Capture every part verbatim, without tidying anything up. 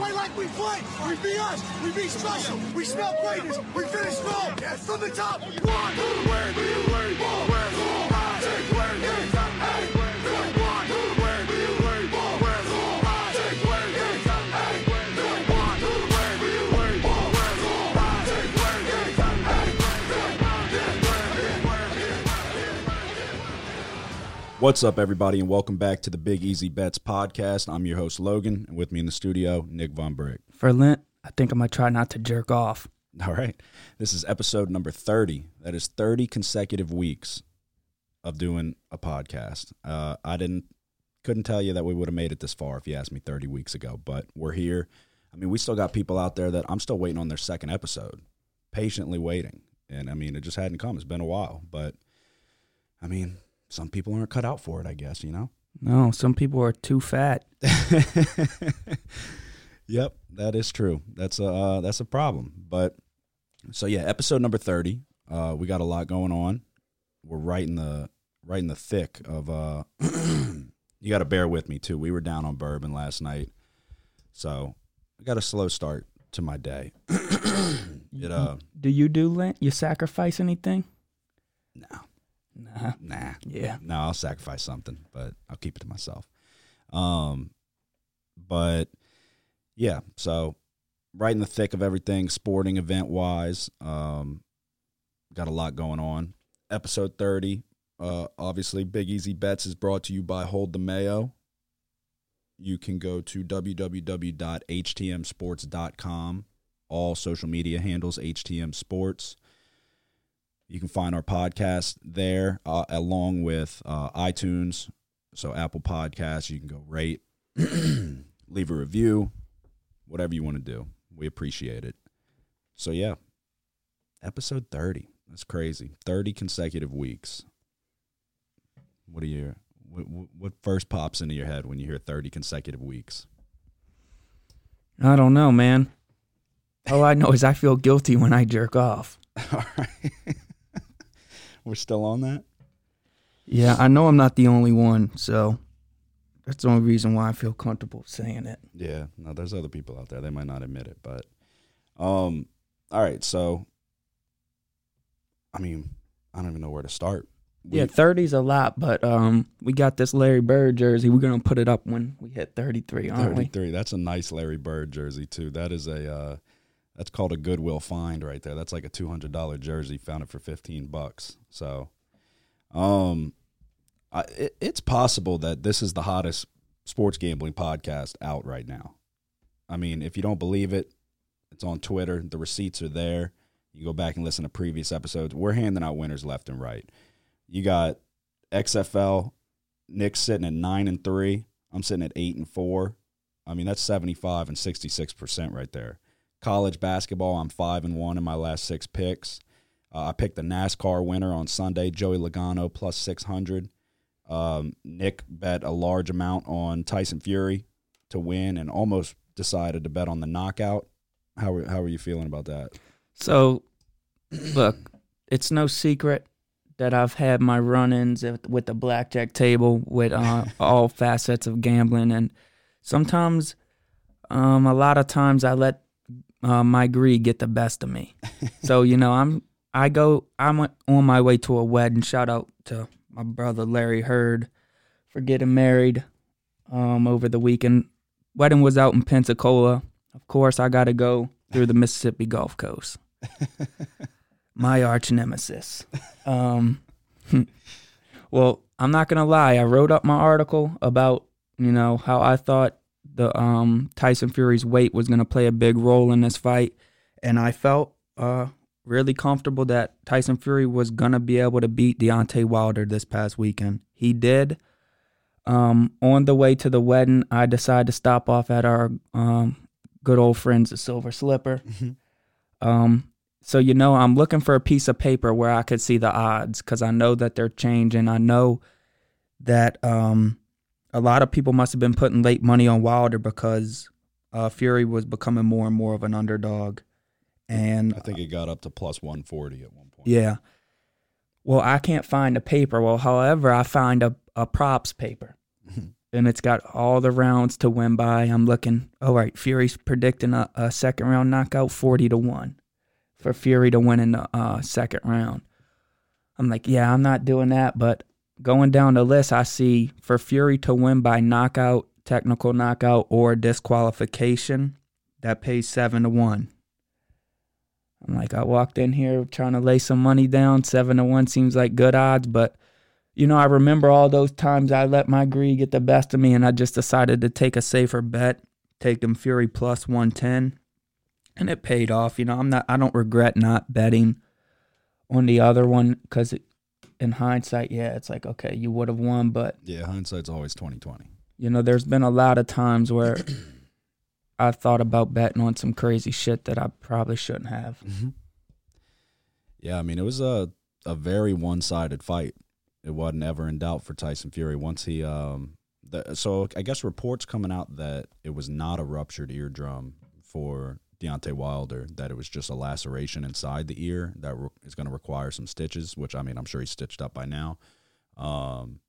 play like we play. We be us. We be special. We smell greatness. We finish strong. Yeah, from the top. One, two, where do you worry? Ball, where's all right? Take where you got hey. What's up, everybody, and welcome back to the Big Easy Bets podcast. I'm your host, Logan, and with me in the studio, Nick Von Brick. For Lent, I think I'm going to try not to jerk off. All right. This is episode number thirty. That is thirty consecutive weeks of doing a podcast. Uh, I didn't, couldn't tell you that we would have made it this far if you asked me thirty weeks ago, but we're here. I mean, we still got people out there that I'm still waiting on their second episode, patiently waiting. And, I mean, it just hadn't come. It's been a while, but, I mean... Some people aren't cut out for it, I guess, you know? No, some people are too fat. Yep, that is true. That's a uh, that's a problem. But so yeah, episode number thirty. Uh, we got a lot going on. We're right in the right in the thick of uh you got to bear with me too. We were down on bourbon last night. So, I got a slow start to my day. it, uh, do you do Lent? You sacrifice anything? No. Nah. Nah. Yeah. No, I'll sacrifice something, but I'll keep it to myself. Um, but, yeah, so right in the thick of everything, sporting event-wise, um, got a lot going on. Episode thirty, uh, obviously, Big Easy Bets is brought to you by Hold the Mayo. You can go to w w w dot h t m sports dot com. All social media handles, H T M Sports. You can find our podcast there uh, along with uh, iTunes, so Apple Podcasts. You can go rate, leave a review, whatever you want to do. We appreciate it. So, yeah, episode thirty. That's crazy. thirty consecutive weeks. What are your, what, what first pops into your head when you hear thirty consecutive weeks? I don't know, man. All I know is I feel guilty when I jerk off. All right. We're still on that? Yeah, I know I'm not the only one, so that's the only reason why I feel comfortable saying it. Yeah, no, there's other people out there. They might not admit it, but... um, all right, so, I mean, I don't even know where to start. We, yeah, thirty's a lot, but um, we got this Larry Bird jersey. We're going to put it up when we hit thirty-three, aren't we? thirty-three, that's a nice Larry Bird jersey, too. That is a... Uh, That's called a Goodwill find right there. That's like a two hundred dollars jersey. Found it for fifteen bucks. So, um, I, it, it's possible that this is the hottest sports gambling podcast out right now. I mean, if you don't believe it, it's on Twitter. The receipts are there. You go back and listen to previous episodes. We're handing out winners left and right. You got X F L. Nick's sitting at nine and three. I'm sitting at eight and four. I mean, that's seventy-five and sixty-six percent right there. College basketball, I'm five and one in my last six picks. Uh, I picked the NASCAR winner on Sunday, Joey Logano, plus six hundred. Um, Nick bet a large amount on Tyson Fury to win and almost decided to bet on the knockout. How are, how are you feeling about that? So, look, it's no secret that I've had my run-ins with the blackjack table with uh, all facets of gambling. And sometimes, um, a lot of times I let Uh, my greed get the best of me. So, you know, I'm I go I'm on my way to a wedding. Shout out to my brother Larry Hurd for getting married um, over the weekend. Wedding was out in Pensacola. Of course, I got to go through the Mississippi Gulf Coast. My arch nemesis. Um, well, I'm not gonna lie. I wrote up my article about you know how I thought the um, Tyson Fury's weight was going to play a big role in this fight, and I felt uh, really comfortable that Tyson Fury was going to be able to beat Deontay Wilder this past weekend. He did. Um, on the way to the wedding, I decided to stop off at our um, good old friends, the Silver Slipper. Mm-hmm. Um, so, you know, I'm looking for a piece of paper where I could see the odds because I know that they're changing. I know that... Um, A lot of people must have been putting late money on Wilder because uh, Fury was becoming more and more of an underdog. And I think it got up to plus one forty at one point. Yeah. Well, I can't find a paper. Well, however, I find a, a props paper. and it's got all the rounds to win by. I'm looking, all right, Fury's predicting a, a second round knockout, forty to one for Fury to win in the uh, second round. I'm like, yeah, I'm not doing that, but going down the list, I see for Fury to win by knockout, technical knockout, or disqualification, that pays seven to one. I'm like, I walked in here trying to lay some money down. seven to one seems like good odds, but, you know, I remember all those times I let my greed get the best of me, and I just decided to take a safer bet, take them Fury plus one ten, and it paid off. You know, I'm not, I don't regret not betting on the other one because in hindsight, yeah, it's like, okay, you would have won, but... Yeah, hindsight's always twenty twenty. You know, there's been a lot of times where I thought about betting on some crazy shit that I probably shouldn't have. Mm-hmm. Yeah, I mean, it was a, a very one-sided fight. It wasn't ever in doubt for Tyson Fury. Once he, um, the, so I guess reports coming out that it was not a ruptured eardrum for Deontay Wilder, that it was just a laceration inside the ear that re- is going to require some stitches, which, I mean, I'm sure he's stitched up by now. Um,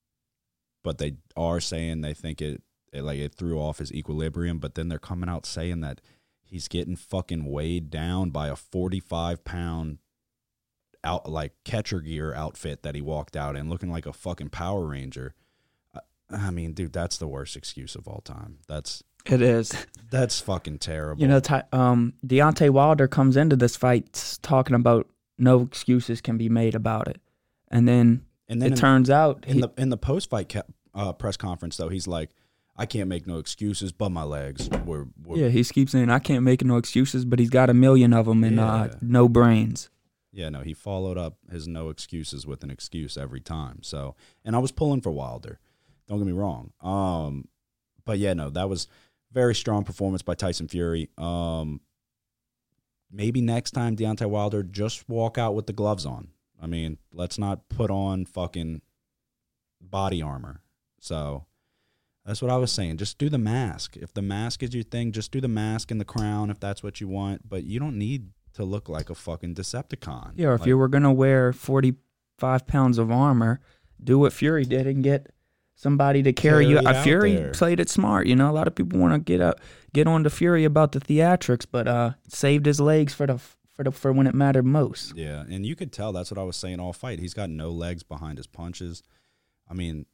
but they are saying they think it, it, like, it threw off his equilibrium, but then they're coming out saying that he's getting fucking weighed down by a forty-five pound out like catcher gear outfit that he walked out in looking like a fucking Power Ranger. I, I mean, dude, that's the worst excuse of all time. That's it is. That's fucking terrible. You know, Ty, um, Deontay Wilder comes into this fight talking about no excuses can be made about it, and then and then it in, turns out in he, the in the post fight uh, press conference though, he's like, I can't make no excuses, but my legs were, were. Yeah, he keeps saying I can't make no excuses, but he's got a million of them and yeah. uh, no brains. Yeah, no, he followed up his no excuses with an excuse every time. So, and I was pulling for Wilder. Don't get me wrong. Um, but yeah, no, that was very strong performance by Tyson Fury. Um, maybe next time Deontay Wilder just walk out with the gloves on. I mean, let's not put on fucking body armor. So that's what I was saying. Just do the mask. If the mask is your thing, just do the mask and the crown if that's what you want. But you don't need to look like a fucking Decepticon. Yeah, or if like, you were going to wear forty-five pounds of armor, do what Fury did and get somebody to carry, carry you. Uh, Fury there. Played it smart. You know, a lot of people want to get up, get on to Fury about the theatrics, but uh, saved his legs for the for the for when it mattered most. Yeah, and you could tell that's what I was saying all fight. He's got no legs behind his punches. I mean,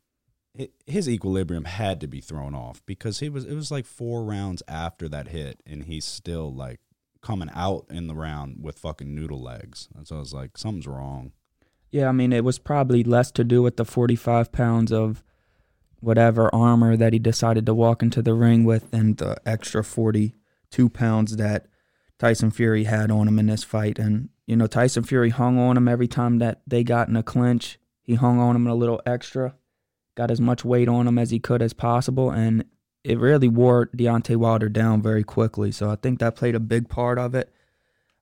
it, his equilibrium had to be thrown off because he was it was like four rounds after that hit, and he's still like coming out in the round with fucking noodle legs. And so I was like, something's wrong. Yeah, I mean, it was probably less to do with the forty-five pounds of whatever armor that he decided to walk into the ring with and the extra forty-two pounds that Tyson Fury had on him in this fight. And, you know, Tyson Fury hung on him every time that they got in a clinch. He hung on him a little extra, got as much weight on him as he could as possible, and it really wore Deontay Wilder down very quickly. So I think that played a big part of it.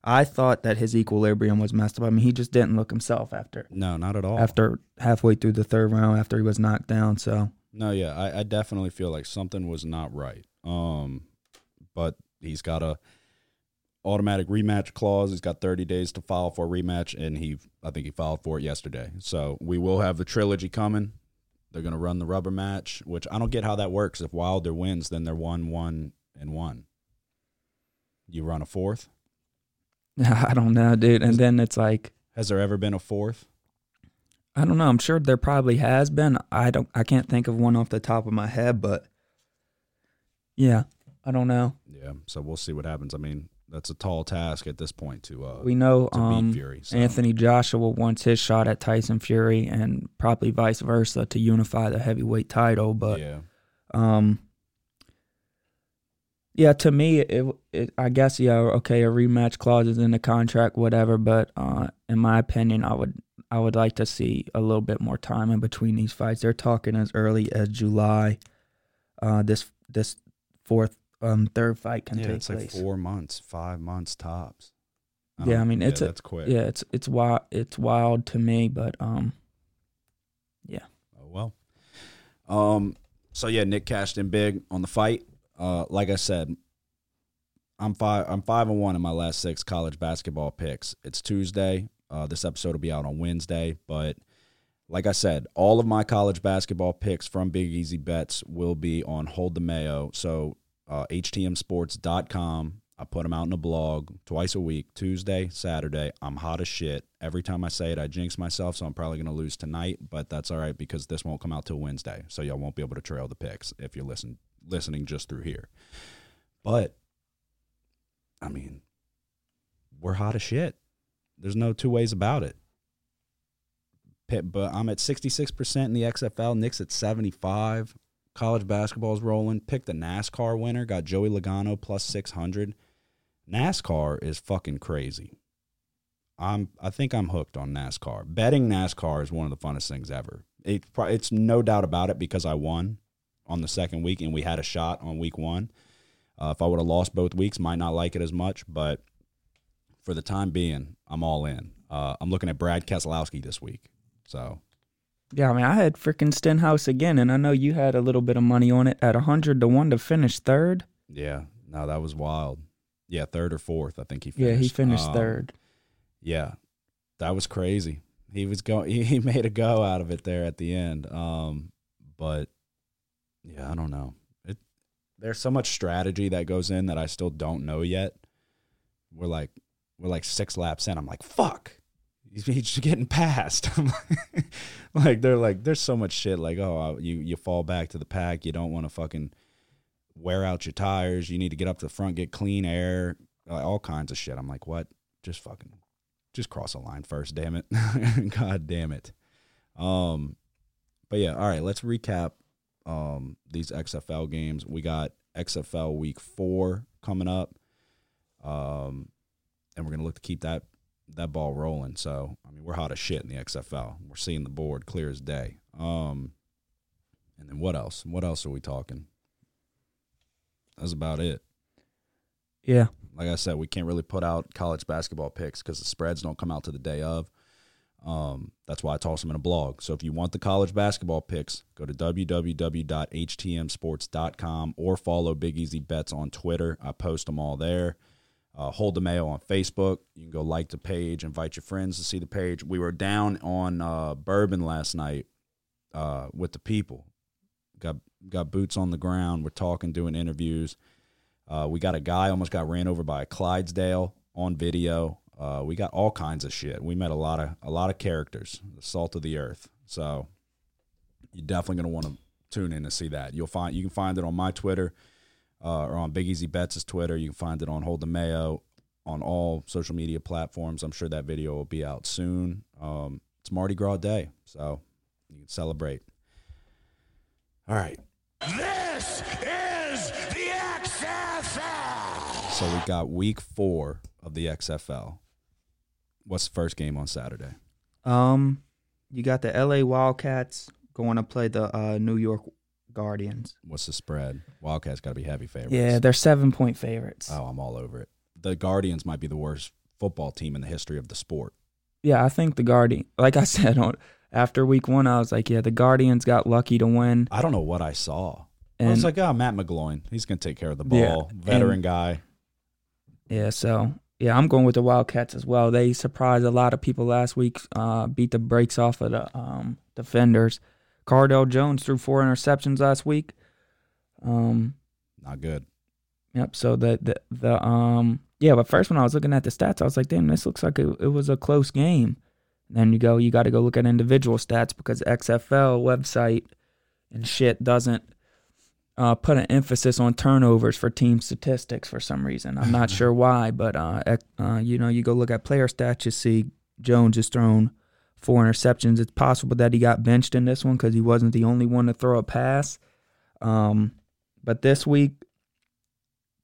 I thought that his equilibrium was messed up. I mean, he just didn't look himself after. No, not at all. After halfway through the third round, after he was knocked down. So no, yeah, I, I definitely feel like something was not right. Um, but he's got a automatic rematch clause. He's got thirty days to file for a rematch, and he, I think he filed for it yesterday. So we will have the trilogy coming. They're going to run the rubber match, which I don't get how that works. If Wilder wins, then they're one, one, and one. You run a fourth? I don't know, dude. And then it's like, has there ever been a fourth? I don't know. I'm sure there probably has been. I don't. I can't think of one off the top of my head, but yeah, I don't know. Yeah, so we'll see what happens. I mean, that's a tall task at this point to uh, we know to um, beat Fury, so. Anthony Joshua wants his shot at Tyson Fury and probably vice versa to unify the heavyweight title. But yeah, um, yeah to me, it, it, I guess, yeah, okay, a rematch clause is in the contract, whatever. But uh, in my opinion, I would I would like to see a little bit more time in between these fights. They're talking as early as July. Uh, this this fourth. Um, third fight can yeah, take it's like place. Four months, five months tops. I yeah, I mean it's yeah, a, that's quick. Yeah, it's it's wild. It's wild to me, but um, yeah. Oh well. Um. So yeah, Nick cashed in big on the fight. Uh, like I said, I'm five. I'm five and one in my last six college basketball picks. It's Tuesday. Uh, this episode will be out on Wednesday, but Like I said, all of my college basketball picks from Big Easy Bets will be on Hold the Mayo. So uh, H T M sports dot com. I put them out in a blog twice a week, Tuesday, Saturday. I'm hot as shit. Every time I say it, I jinx myself, so I'm probably going to lose tonight, but that's all right because this won't come out till Wednesday, so y'all won't be able to trail the picks if you're listen, listening just through here. But, I mean, we're hot as shit. There's no two ways about it. Pitt, but I'm at sixty-six percent in the X F L. Nick's at seventy-five. College basketball's rolling. Picked a NASCAR winner. Got Joey Logano plus six hundred. NASCAR is fucking crazy. I'm I think I'm hooked on NASCAR. Betting NASCAR is one of the funnest things ever. It, it's no doubt about it because I won on the second week and we had a shot on week one. Uh, if I would have lost both weeks, might not like it as much, but for the time being, I'm all in. Uh, I'm looking at Brad Keselowski this week. So, yeah, I mean, I had freaking Stenhouse again, and I know you had a little bit of money on it at one hundred to one to finish third. Yeah, no, that was wild. Yeah, third or fourth, I think he finished. Yeah, he finished um, third. Yeah, that was crazy. He was going. He, he made a go out of it there at the end. Um, but yeah, I don't know. It there's so much strategy that goes in that I still don't know yet. We're like we're like six laps in. I'm like, fuck. He's getting past. like, like they're like, there's so much shit. Like, oh, you you fall back to the pack. You don't want to fucking wear out your tires. You need to get up to the front, get clean air, like, all kinds of shit. I'm like, what? Just fucking, just cross a line first. Damn it, god damn it. Um, but yeah, all right. Let's recap um these X F L games. We got X F L Week Four coming up. Um, and we're gonna look to keep that. that ball rolling. So, I mean, we're hot as shit in the X F L. We're seeing the board clear as day. Um, and then what else? What else are we talking? That's about it. Yeah. Like I said, we can't really put out college basketball picks because the spreads don't come out to the day of. Um, that's why I toss them in a blog. So if you want the college basketball picks, go to w w w dot h t m sports dot com or follow Big Easy Bets on Twitter. I post them all there. Uh, Hold the Mayo on Facebook. You can go like the page, invite your friends to see the page. We were down on uh, bourbon last night uh, with the people. Got got boots on the ground. We're talking, doing interviews. Uh, we got a guy almost got ran over by a Clydesdale on video. Uh, we got all kinds of shit. We met a lot of a lot of characters, the salt of the earth. So you're definitely gonna want to tune in to see that. You'll find you can find it on my Twitter. Uh, or on Big Easy Bets' Twitter. You can find it on Hold the Mayo on all social media platforms. I'm sure that video will be out soon. Um, it's Mardi Gras Day, so you can celebrate. All right. This is the X F L. So we got week four of the X F L. What's the first game on Saturday? Um, you got the L A. Wildcats going to play the uh, New York Guardians. What's the spread? Wildcats got to be heavy favorites. Yeah, they're seven-point favorites. Oh, I'm all over it. The Guardians might be the worst football team in the history of the sport. Yeah, I think the Guardians, like I said, on after week one, I was like, yeah, the Guardians got lucky to win. I don't know what I saw. And I was like, oh, Matt McGloin, he's going to take care of the ball. Yeah, veteran and, guy. Yeah, so, yeah, I'm going with the Wildcats as well. They surprised a lot of people last week, uh, beat the brakes off of the um, defenders. Cardale Jones threw four interceptions last week. Um, Not good. Yep. So the the the um yeah. But first, when I was looking at the stats, I was like, damn, this looks like it, it was a close game. And then you go, you got to go look at individual stats because X F L website and shit doesn't uh, put an emphasis on turnovers for team statistics for some reason. I'm not sure why, but uh, uh you know, you go look at player stats, you see Jones has thrown four interceptions. It's possible that he got benched in this one because he wasn't the only one to throw a pass. Um, but this week,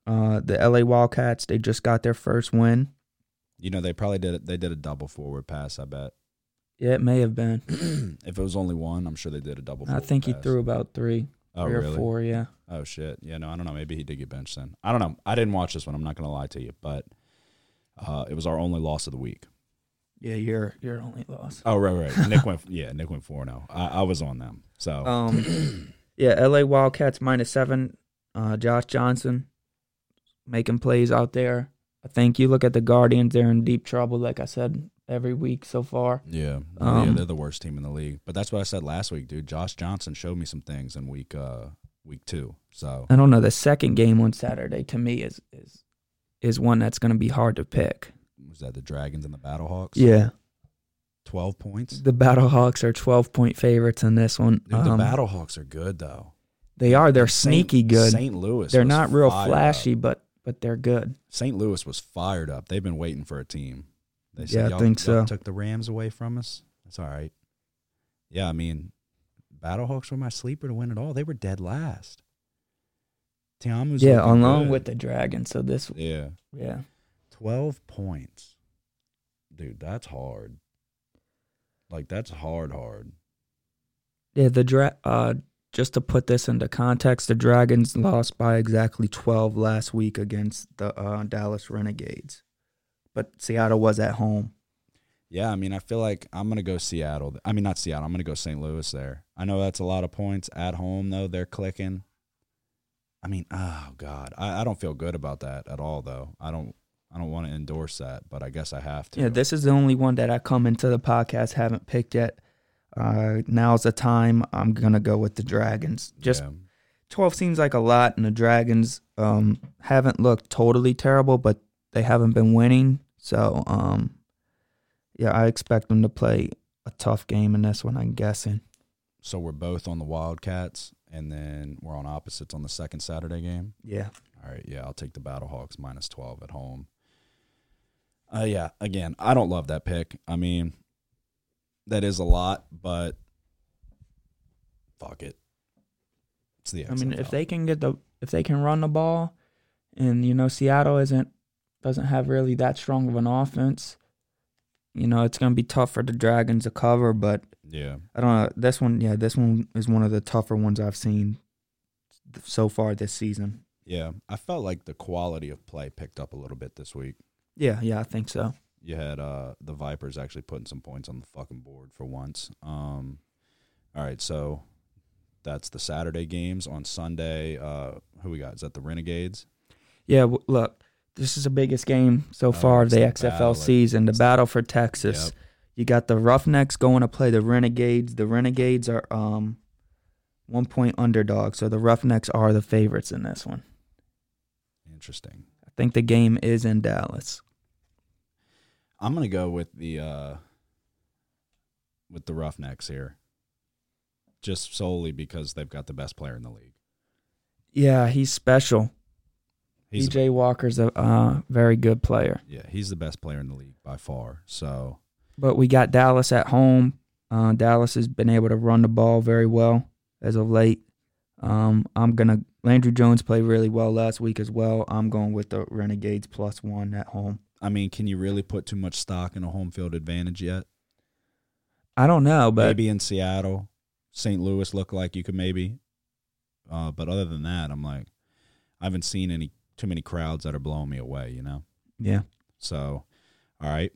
uh, the L A. Wildcats, they just got their first win. You know, they probably did it. They did a double forward pass, I bet. Yeah, it may have been. If it was only one, I'm sure they did a double forward pass. I think he pass. threw about three, oh, three really? or four, yeah. Oh, shit. Yeah, no, I don't know. Maybe he did get benched then. I don't know. I didn't watch this one. I'm not going to lie to you, but uh, it was our only loss of the week. Yeah, your your only loss. Oh right, right. Nick went. Yeah, Nick went four and zero. I, I was on them. So um, yeah, L A. Wildcats minus seven. Uh, Josh Johnson making plays out there. I think you look at the Guardians; they're in deep trouble. Like I said, every week so far. Yeah, um, yeah, they're the worst team in the league. But that's what I said last week, dude. Josh Johnson showed me some things in week uh, week two. So I don't know. The second game on Saturday to me is is is one that's going to be hard to pick. Was that the Dragons and the Battlehawks? Yeah. twelve points? The Battlehawks are twelve-point favorites in this one. Dude, um, the Battlehawks are good, though. They are. They're Saint, sneaky good. Saint Louis They're not real flashy, up. but but they're good. Saint Louis was fired up. They've been waiting for a team. They said, yeah, I think so. Took the Rams away from us. That's all right. Yeah, I mean, Battlehawks were my sleeper to win it all. They were dead last. Tiamu's Yeah, along good. with the Dragons. So this Yeah. Yeah. twelve points. Dude, that's hard. Like, that's hard, hard. Yeah, the dra- uh, just to put this into context, the Dragons lost by exactly twelve last week against the uh, Dallas Renegades. But Seattle was at home. Yeah, I mean, I feel like I'm going to go Seattle. I mean, not Seattle. I'm going to go Saint Louis there. I know that's a lot of points. At home, though, they're clicking. I mean, oh, God. I, I don't feel good about that at all, though. I don't. I don't want to endorse that, but I guess I have to. Yeah, this is the only one that I come into the podcast haven't picked yet. Uh, now's the time. I'm going to go with the Dragons. Just yeah. twelve seems like a lot, and the Dragons um, haven't looked totally terrible, but they haven't been winning. So, um, yeah, I expect them to play a tough game in this one, I'm guessing. So we're both on the Wildcats, and then we're on opposites on the second Saturday game? Yeah. All right, yeah, I'll take the Battlehawks minus twelve at home. Uh, yeah, again, I don't love that pick. I mean, that is a lot, but fuck it. It's the X F L. I mean, if they can get the if they can run the ball, and you know Seattle isn't doesn't have really that strong of an offense, you know it's gonna be tough for the Dragons to cover. But yeah, I don't know. This one, yeah, this one is one of the tougher ones I've seen so far this season. Yeah, I felt like the quality of play picked up a little bit this week. Yeah, yeah, I think so. You had uh, the Vipers actually putting some points on the fucking board for once. Um, all right, so that's the Saturday games. On Sunday, uh, who we got? Is that the Renegades? Yeah, w- look, this is the biggest game so oh, far of the, the X F L battle, season, the battle for Texas. Yep. You got the Roughnecks going to play the Renegades. The Renegades are um, one-point underdogs, so the Roughnecks are the favorites in this one. Interesting. I think the game is in Dallas. I'm gonna go with the uh, with the Roughnecks here, just solely because they've got the best player in the league. Yeah, he's special. D J Walker's a uh, very good player. Yeah, he's the best player in the league by far. So, but we got Dallas at home. Uh, Dallas has been able to run the ball very well as of late. Um, I'm gonna. Landry Jones played really well last week as well. I'm going with the Renegades plus one at home. I mean, can you really put too much stock in a home field advantage yet? I don't know, but maybe in Seattle, Saint Louis look like you could maybe. Uh, but other than that, I'm like, I haven't seen any too many crowds that are blowing me away. You know? Yeah. So, all right,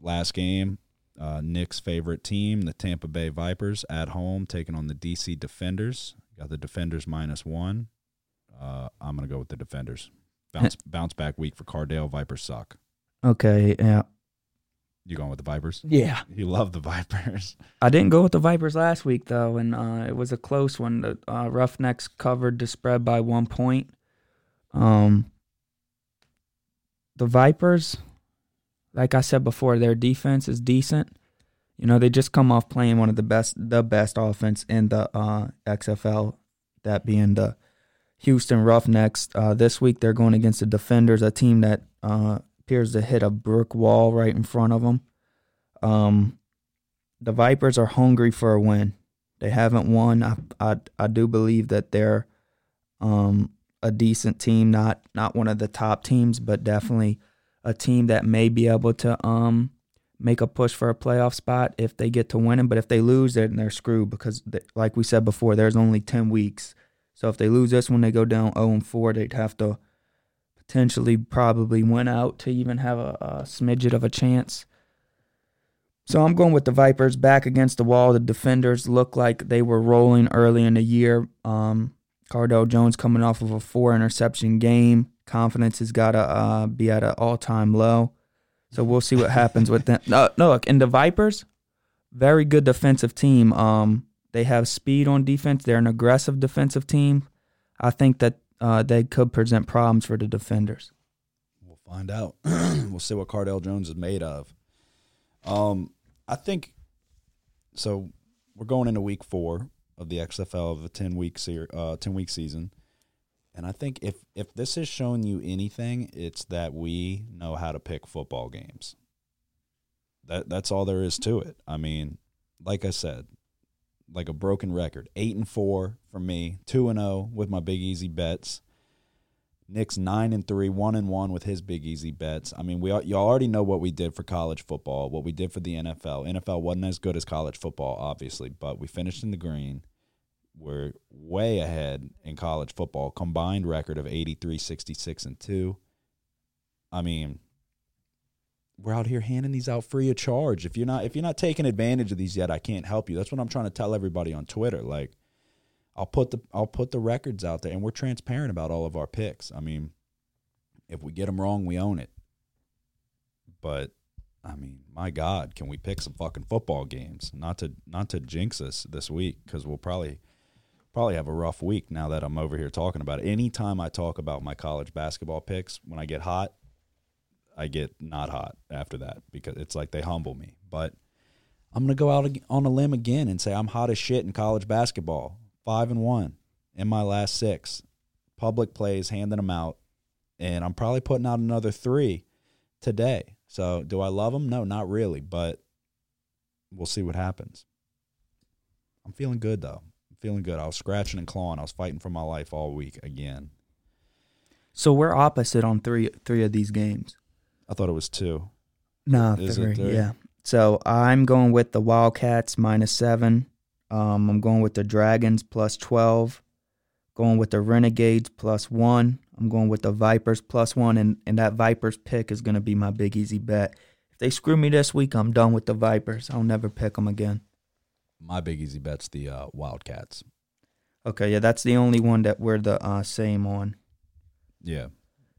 last game. Uh, Nick's favorite team, the Tampa Bay Vipers, at home taking on the D C Defenders. Got the Defenders minus one. Uh, I'm going to go with the Defenders. Bounce bounce back week for Cardale. Vipers suck. Okay, yeah. You going with the Vipers? Yeah. You love the Vipers. I didn't go with the Vipers last week, though, and uh, it was a close one. The uh, Roughnecks covered the spread by one point. Um, the Vipers, like I said before, their defense is decent. You know, they just come off playing one of the best the best offense in the uh, X F L, that being the Houston Roughnecks. Uh, this week they're going against the Defenders, a team that uh, appears to hit a brick wall right in front of them. Um, the Vipers are hungry for a win. They haven't won. I I, I do believe that they're um, a decent team, not, not one of the top teams, but definitely a team that may be able to um, – make a push for a playoff spot if they get to winning. But if they lose, then they're screwed because, they, like we said before, there's only ten weeks. So if they lose this one, they go down oh and four. They'd have to potentially probably win out to even have a, a smidget of a chance. So I'm going with the Vipers back against the wall. The Defenders look like they were rolling early in the year. Um, Cardale Jones coming off of a four-interception game. Confidence has got to uh, be at an all-time low. So we'll see what happens with them. No, no, look, and the Vipers, very good defensive team. Um, they have speed on defense. They're an aggressive defensive team. I think that uh, they could present problems for the defenders. We'll find out. We'll see what Cardale Jones is made of. Um, I think so. We're going into week four of the X F L of the ten-week se- uh, ten-week season. And I think if, if this has shown you anything, it's that we know how to pick football games. That That's all there is to it. I mean, like I said, like a broken record, eight and four for me, two and oh with my Big Easy Bets. Nick's nine and three, one and one with his Big Easy Bets. I mean, we you already know what we did for college football, what we did for the N F L. N F L wasn't as good as college football, obviously, but we finished in the green. We're way ahead in college football. Combined record of eighty-three, sixty-six, and two. I mean, we're out here handing these out free of charge. If you're not if you're not taking advantage of these yet, I can't help you. That's what I'm trying to tell everybody on Twitter. Like, I'll put the I'll put the records out there, and we're transparent about all of our picks. I mean, if we get them wrong, we own it. But I mean, my God, can we pick some fucking football games? Not to not to jinx us this week, because we'll probably. Probably have a rough week now that I'm over here talking about it. Anytime I talk about my college basketball picks, when I get hot, I get not hot after that because it's like they humble me. But I'm going to go out on a limb again and say I'm hot as shit in college basketball. Five and one in my last six. Public plays, handing them out. And I'm probably putting out another three today. So do I love them? No, not really. But we'll see what happens. I'm feeling good, though. Feeling good. I was scratching and clawing. I was fighting for my life all week again. So we're opposite on three three of these games. I thought it was two. No, nah, three, three. Yeah. So I'm going with the Wildcats minus seven. Um, I'm going with the Dragons plus twelve. Going with the Renegades plus one. I'm going with the Vipers plus one, and and that Vipers pick is going to be my Big Easy Bet. If they screw me this week, I'm done with the Vipers. I'll never pick them again. My Big Easy Bet's the uh, Wildcats. Okay, yeah, that's the only one that we're the uh, same on. Yeah.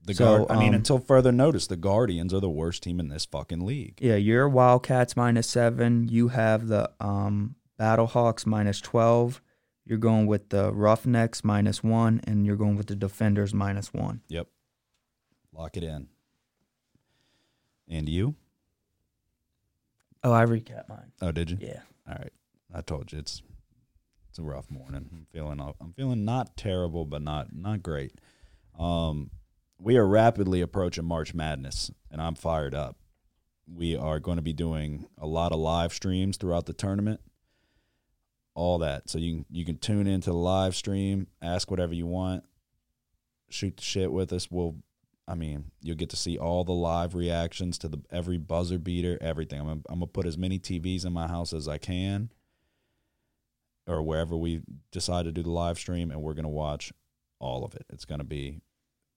the so, guard, I um, mean, until further notice, the Guardians are the worst team in this fucking league. Yeah, you're Wildcats minus seven. You have the um, Battlehawks minus twelve. You're going with the Roughnecks minus one, and you're going with the Defenders minus one. Yep. Lock it in. And you? Oh, I recapped mine. Oh, did you? Yeah. All right. I told you it's it's a rough morning. I'm feeling I'm feeling not terrible, but not not great. Um, we are rapidly approaching March Madness, and I'm fired up. We are going to be doing a lot of live streams throughout the tournament, all that. So you can you can tune into the live stream, ask whatever you want, shoot the shit with us. We'll, I mean, you'll get to see all the live reactions to the every buzzer beater, everything. I'm I'm gonna put as many T Vs in my house as I can, or wherever we decide to do the live stream, and we're going to watch all of it. It's going to be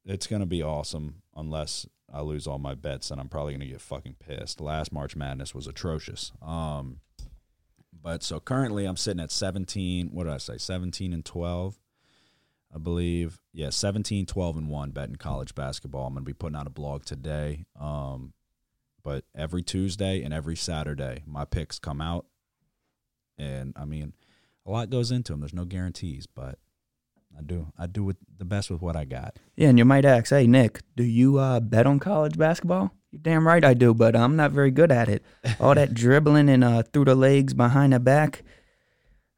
it's going to be awesome unless I lose all my bets, and I'm probably going to get fucking pissed. Last March Madness was atrocious. Um, but so currently I'm sitting at seventeen, what did I say, seventeen and twelve, I believe. Yeah, seventeen, twelve, and one betting college basketball. I'm going to be putting out a blog today. Um, but every Tuesday and every Saturday my picks come out, and I mean – a lot goes into them. There's no guarantees, but I do I do with the best with what I got. Yeah, and you might ask, hey, Nick, do you uh, bet on college basketball? You're damn right I do, but I'm not very good at it. All that dribbling and uh, through the legs, behind the back,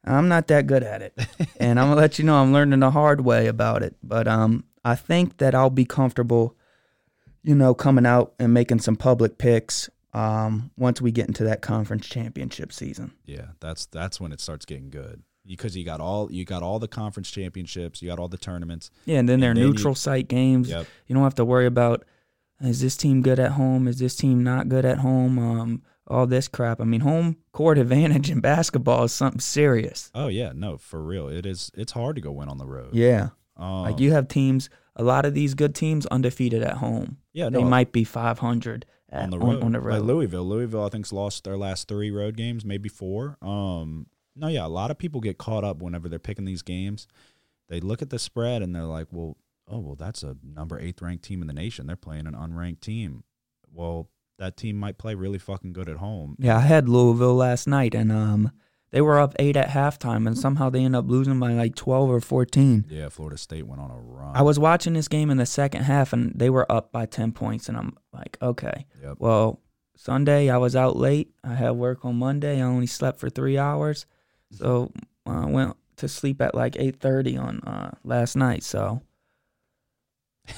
I'm not that good at it. And I'm going to let you know I'm learning the hard way about it. But um, I think that I'll be comfortable, you know, coming out and making some public picks. Um, once we get into that conference championship season. Yeah, that's that's when it starts getting good, because you got all you got all the conference championships, you got all the tournaments. Yeah, and then and they're then neutral you, site games. Yep. You don't have to worry about, is this team good at home? Is this team not good at home? Um, all this crap. I mean, home court advantage in basketball is something serious. Oh yeah, no, for real, it is. It's hard to go win on the road. Yeah, um, like you have teams. A lot of these good teams undefeated at home. Yeah, no, they might be five hundred. On the road, on, on the road. Like Louisville. Louisville, I think, has lost their last three road games, maybe four. Um, no, yeah, a lot of people get caught up whenever they're picking these games. They look at the spread, and they're like, well, oh, well, that's a number eighth ranked team in the nation. They're playing an unranked team. Well, that team might play really fucking good at home. Yeah, I had Louisville last night, and um, they were up eight at halftime, and somehow they ended up losing by like twelve or fourteen. Yeah, Florida State went on a run. I was watching this game in the second half, and they were up by ten points, and I'm like, okay. Yep. Well, Sunday I was out late. I had work on Monday. I only slept for three hours. So I uh, went to sleep at like eight thirty on uh, last night, so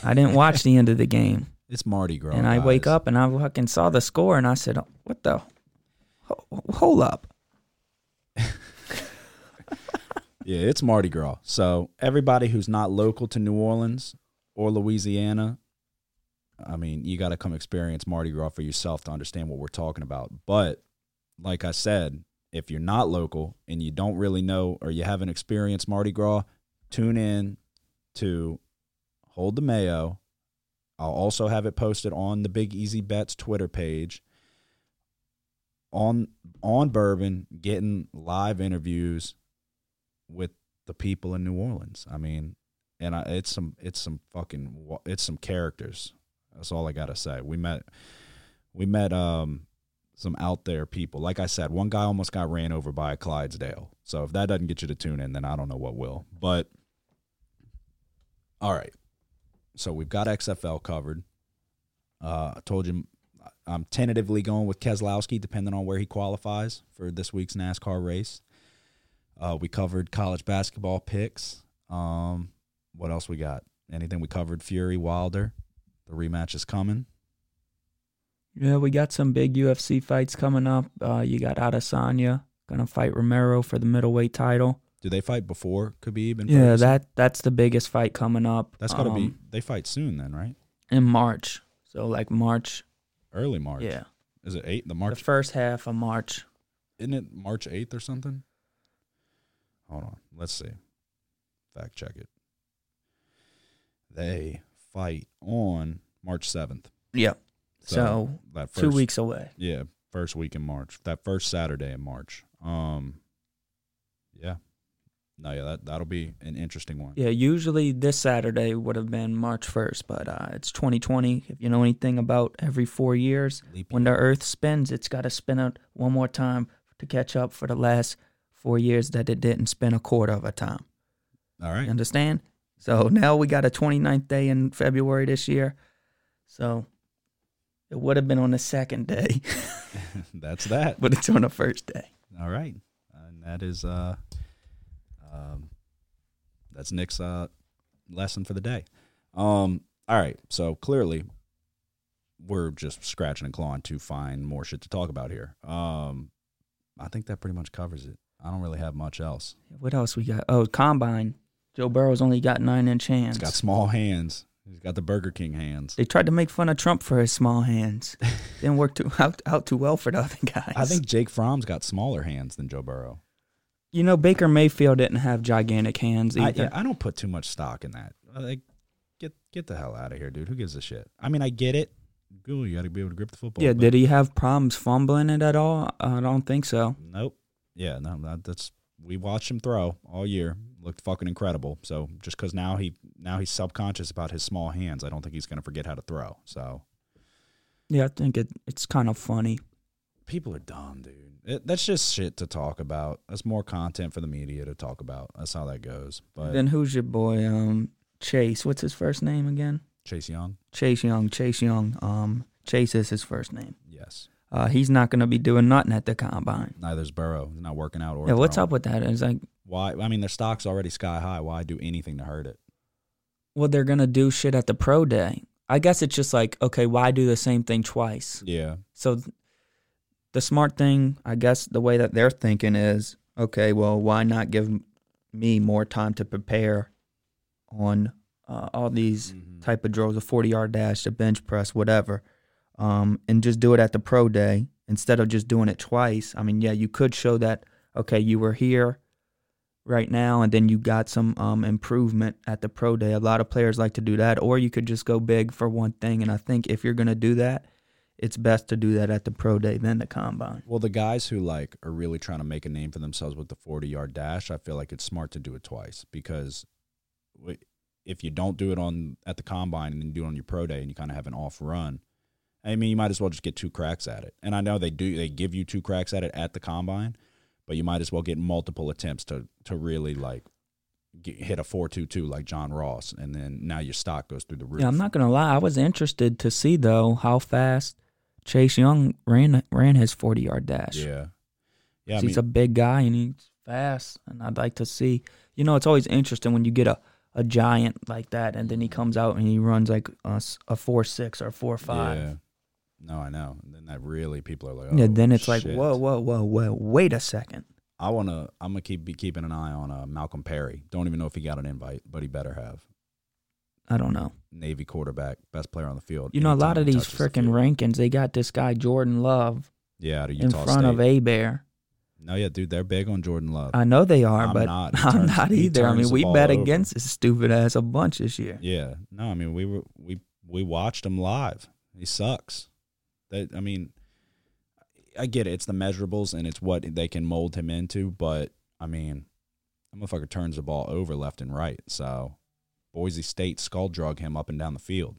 I didn't watch the end of the game. It's Mardi Gras. And I guys. wake up and I fucking saw the score and I said, what the? Hold up. Yeah, it's Mardi Gras. So everybody who's not local to New Orleans or Louisiana, I mean, you got to come experience Mardi Gras for yourself to understand what we're talking about. But like I said, if you're not local and you don't really know or you haven't experienced Mardi Gras, tune in to Hold the Mayo. I'll also have it posted on the Big Easy Bets Twitter page. On on Bourbon, getting live interviews with the people in New Orleans. I mean, and I, it's some it's some fucking it's some characters. That's all I gotta say. We met we met um, some out there people. Like I said, one guy almost got ran over by a Clydesdale. So if that doesn't get you to tune in, then I don't know what will. But all right. So we've got X F L covered. Uh, I told you I'm tentatively going with Keselowski, depending on where he qualifies for this week's NASCAR race. Uh, we covered college basketball picks. Um, what else we got? Anything we covered? Fury, Wilder. The rematch is coming. Yeah, we got some big U F C fights coming up. Uh, you got Adesanya going to fight Romero for the middleweight title. Do they fight before Khabib? And yeah, that, that's the biggest fight coming up. That's got to um, be – they fight soon then, right? In March. So, like, March. Early March. Yeah. Is it eight? The March? The first half of March. Isn't it March eighth or something? Hold on. Let's see. Fact check it. They fight on March seventh. Yeah. So, so that first, two weeks away. Yeah, first week in March. That first Saturday in March. Um, yeah. No, yeah, that, that'll be an interesting one. Yeah, usually this Saturday would have been March first, but uh, it's twenty twenty. If you know anything about every four years, Leap when year. The Earth spins, it's got to spin out one more time to catch up for the last four years that it didn't spin a quarter of a time. All right. You understand? So now we got a twenty-ninth day in February this year. So it would have been on the second day. That's that. But it's on the first day. All right. And that is... uh. Um, that's Nick's uh, lesson for the day. Um, all right, so clearly we're just scratching and clawing to find more shit to talk about here. Um, I think that pretty much covers it. I don't really have much else. What else we got? Oh, Combine. Joe Burrow's only got nine-inch hands. He's got small hands. He's got the Burger King hands. They tried to make fun of Trump for his small hands. Didn't work too out, out too well for the other guys. I think Jake Fromm's got smaller hands than Joe Burrow. You know, Baker Mayfield didn't have gigantic hands either. I, yeah, I don't put too much stock in that. Like, get get the hell out of here, dude. Who gives a shit? I mean, I get it. Ooh, you got to be able to grip the football. Yeah, but did he have problems fumbling it at all? I don't think so. Nope. Yeah, no, that, that's we watched him throw all year. Looked fucking incredible. So just because now he now he's subconscious about his small hands, I don't think he's going to forget how to throw. So yeah, I think it it's kind of funny. People are dumb, dude. It, that's just shit to talk about. That's more content for the media to talk about. That's how that goes. But then who's your boy, um, Chase? What's his first name again? Chase Young. Chase Young. Chase Young. Um, Chase is his first name. Yes. Uh, he's not going to be doing nothing at the Combine. Neither's Burrow. He's not working out or. Yeah, throwing. What's up with that? It's like why? I mean, their stock's already sky high. Why do anything to hurt it? Well, they're going to do shit at the pro day. I guess it's just like, okay, why do the same thing twice? Yeah. So. The smart thing, I guess, the way that they're thinking is, okay, well, why not give me more time to prepare on uh, all these mm-hmm. type of drills, a forty-yard dash, a bench press, whatever, um, and just do it at the pro day instead of just doing it twice. I mean, yeah, you could show that, okay, you were here right now, and then you got some um, improvement at the pro day. A lot of players like to do that, or you could just go big for one thing, and I think if you're going to do that, it's best to do that at the pro day than the Combine. Well, the guys who, like, are really trying to make a name for themselves with the forty-yard dash, I feel like it's smart to do it twice because if you don't do it on at the Combine and then do it on your pro day and you kind of have an off run I mean, you might as well just get two cracks at it. And I know they do, they give you two cracks at it at the combine, but you might as well get multiple attempts to to really like get, hit a four two two like John Ross, and then now your stock goes through the roof. Yeah, I'm not gonna lie, I was interested to see though how fast Chase Young ran ran his forty-yard dash. Yeah, yeah, I mean, he's a big guy and he's fast, and I'd like to see. You know, it's always interesting when you get a. a giant like that, and then he comes out and he runs like a, a four six or a four five. Yeah. No, I know. And then that really, people are like, oh, yeah, then it's shit. Like, whoa, whoa, whoa, whoa, wait a second. I want to, I'm going to keep be keeping an eye on uh, Malcolm Perry. Don't even know if he got an invite, but he better have. I don't know. Navy quarterback, best player on the field. You know, a lot of these freaking the rankings, they got this guy, Jordan Love. Yeah, out of Utah State. In front State. Of A-Bear. No, yeah, dude, they're big on Jordan Love. I know they are, I'm but not, turns, I'm not either. I mean, we bet over. Against this stupid ass a bunch this year. Yeah, no, I mean, we were we we watched him live. He sucks. That I mean, I get it. It's the measurables and it's what they can mold him into. But I mean, that motherfucker turns the ball over left and right. So Boise State skull drug him up and down the field.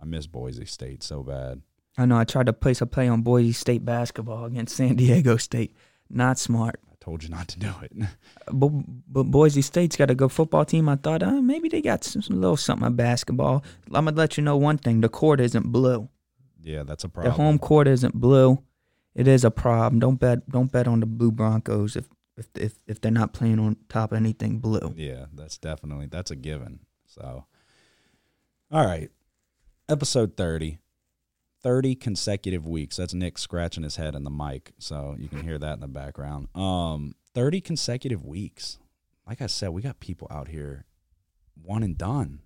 I miss Boise State so bad. I know. I tried to place a play on Boise State basketball against San Diego State. Not smart. I told you not to do it. but, but Boise State's got a good football team. I thought, oh, maybe they got some, some little something of basketball. I'm going to let you know one thing. The court isn't blue. Yeah, that's a problem. The home court isn't blue. It is a problem. Don't bet Don't bet on the blue Broncos if if if, if they're not playing on top of anything blue. Yeah, that's definitely, that's a given. So, all right, episode thirty. thirty consecutive weeks. That's Nick scratching his head in the mic, so you can hear that in the background. Um, thirty consecutive weeks. Like I said, we got people out here one and done.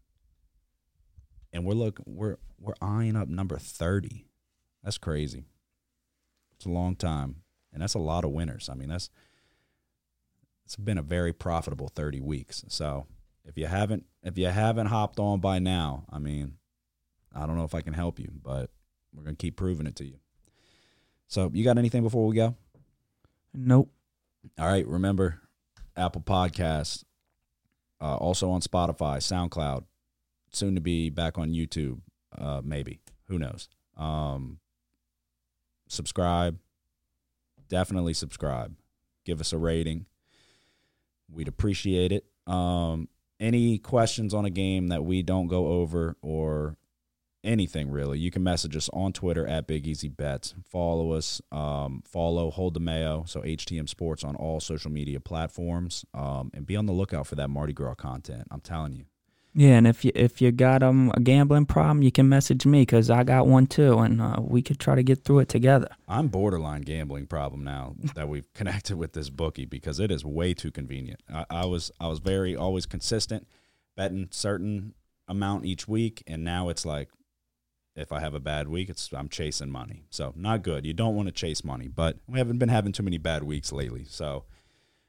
And we're look we're we're eyeing up number thirty. That's crazy. It's a long time. And that's a lot of winners. I mean, that's it's been a very profitable thirty weeks. So if you haven't if you haven't hopped on by now, I mean, I don't know if I can help you, but we're going to keep proving it to you. So you got anything before we go? Nope. All right. Remember, Apple Podcasts, uh, also on Spotify, SoundCloud, soon to be back on YouTube, uh, maybe. Who knows? Um, subscribe. Definitely subscribe. Give us a rating. We'd appreciate it. Um, any questions on a game that we don't go over or anything really, you can message us on Twitter at Big Easy Bets. Follow us, um, follow Hold the Mayo, so H T M Sports on all social media platforms, um, and be on the lookout for that Mardi Gras content. I'm telling you. Yeah, and if you if you got um, a gambling problem, you can message me because I got one too, and uh, we could try to get through it together. I'm borderline gambling problem now that we've connected with this bookie because it is way too convenient. I, I was I was very always consistent, betting certain amount each week, and now it's like, if I have a bad week, it's I'm chasing money. So not good. You don't want to chase money, but we haven't been having too many bad weeks lately. So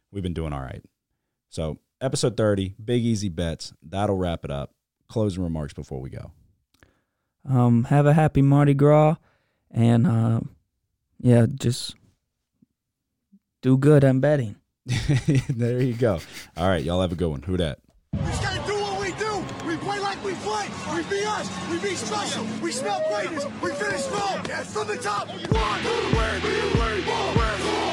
we've been doing all right. So episode thirty, Big Easy Bets. That'll wrap it up. Closing remarks before we go. Um, have a happy Mardi Gras. And, uh, yeah, just do good on betting. There you go. All right, y'all have a good one. Who dat? We play, we be us, we be special, we smell greatness, we finish strong, yes, from the top, one, two, where do you learn, where, where, where,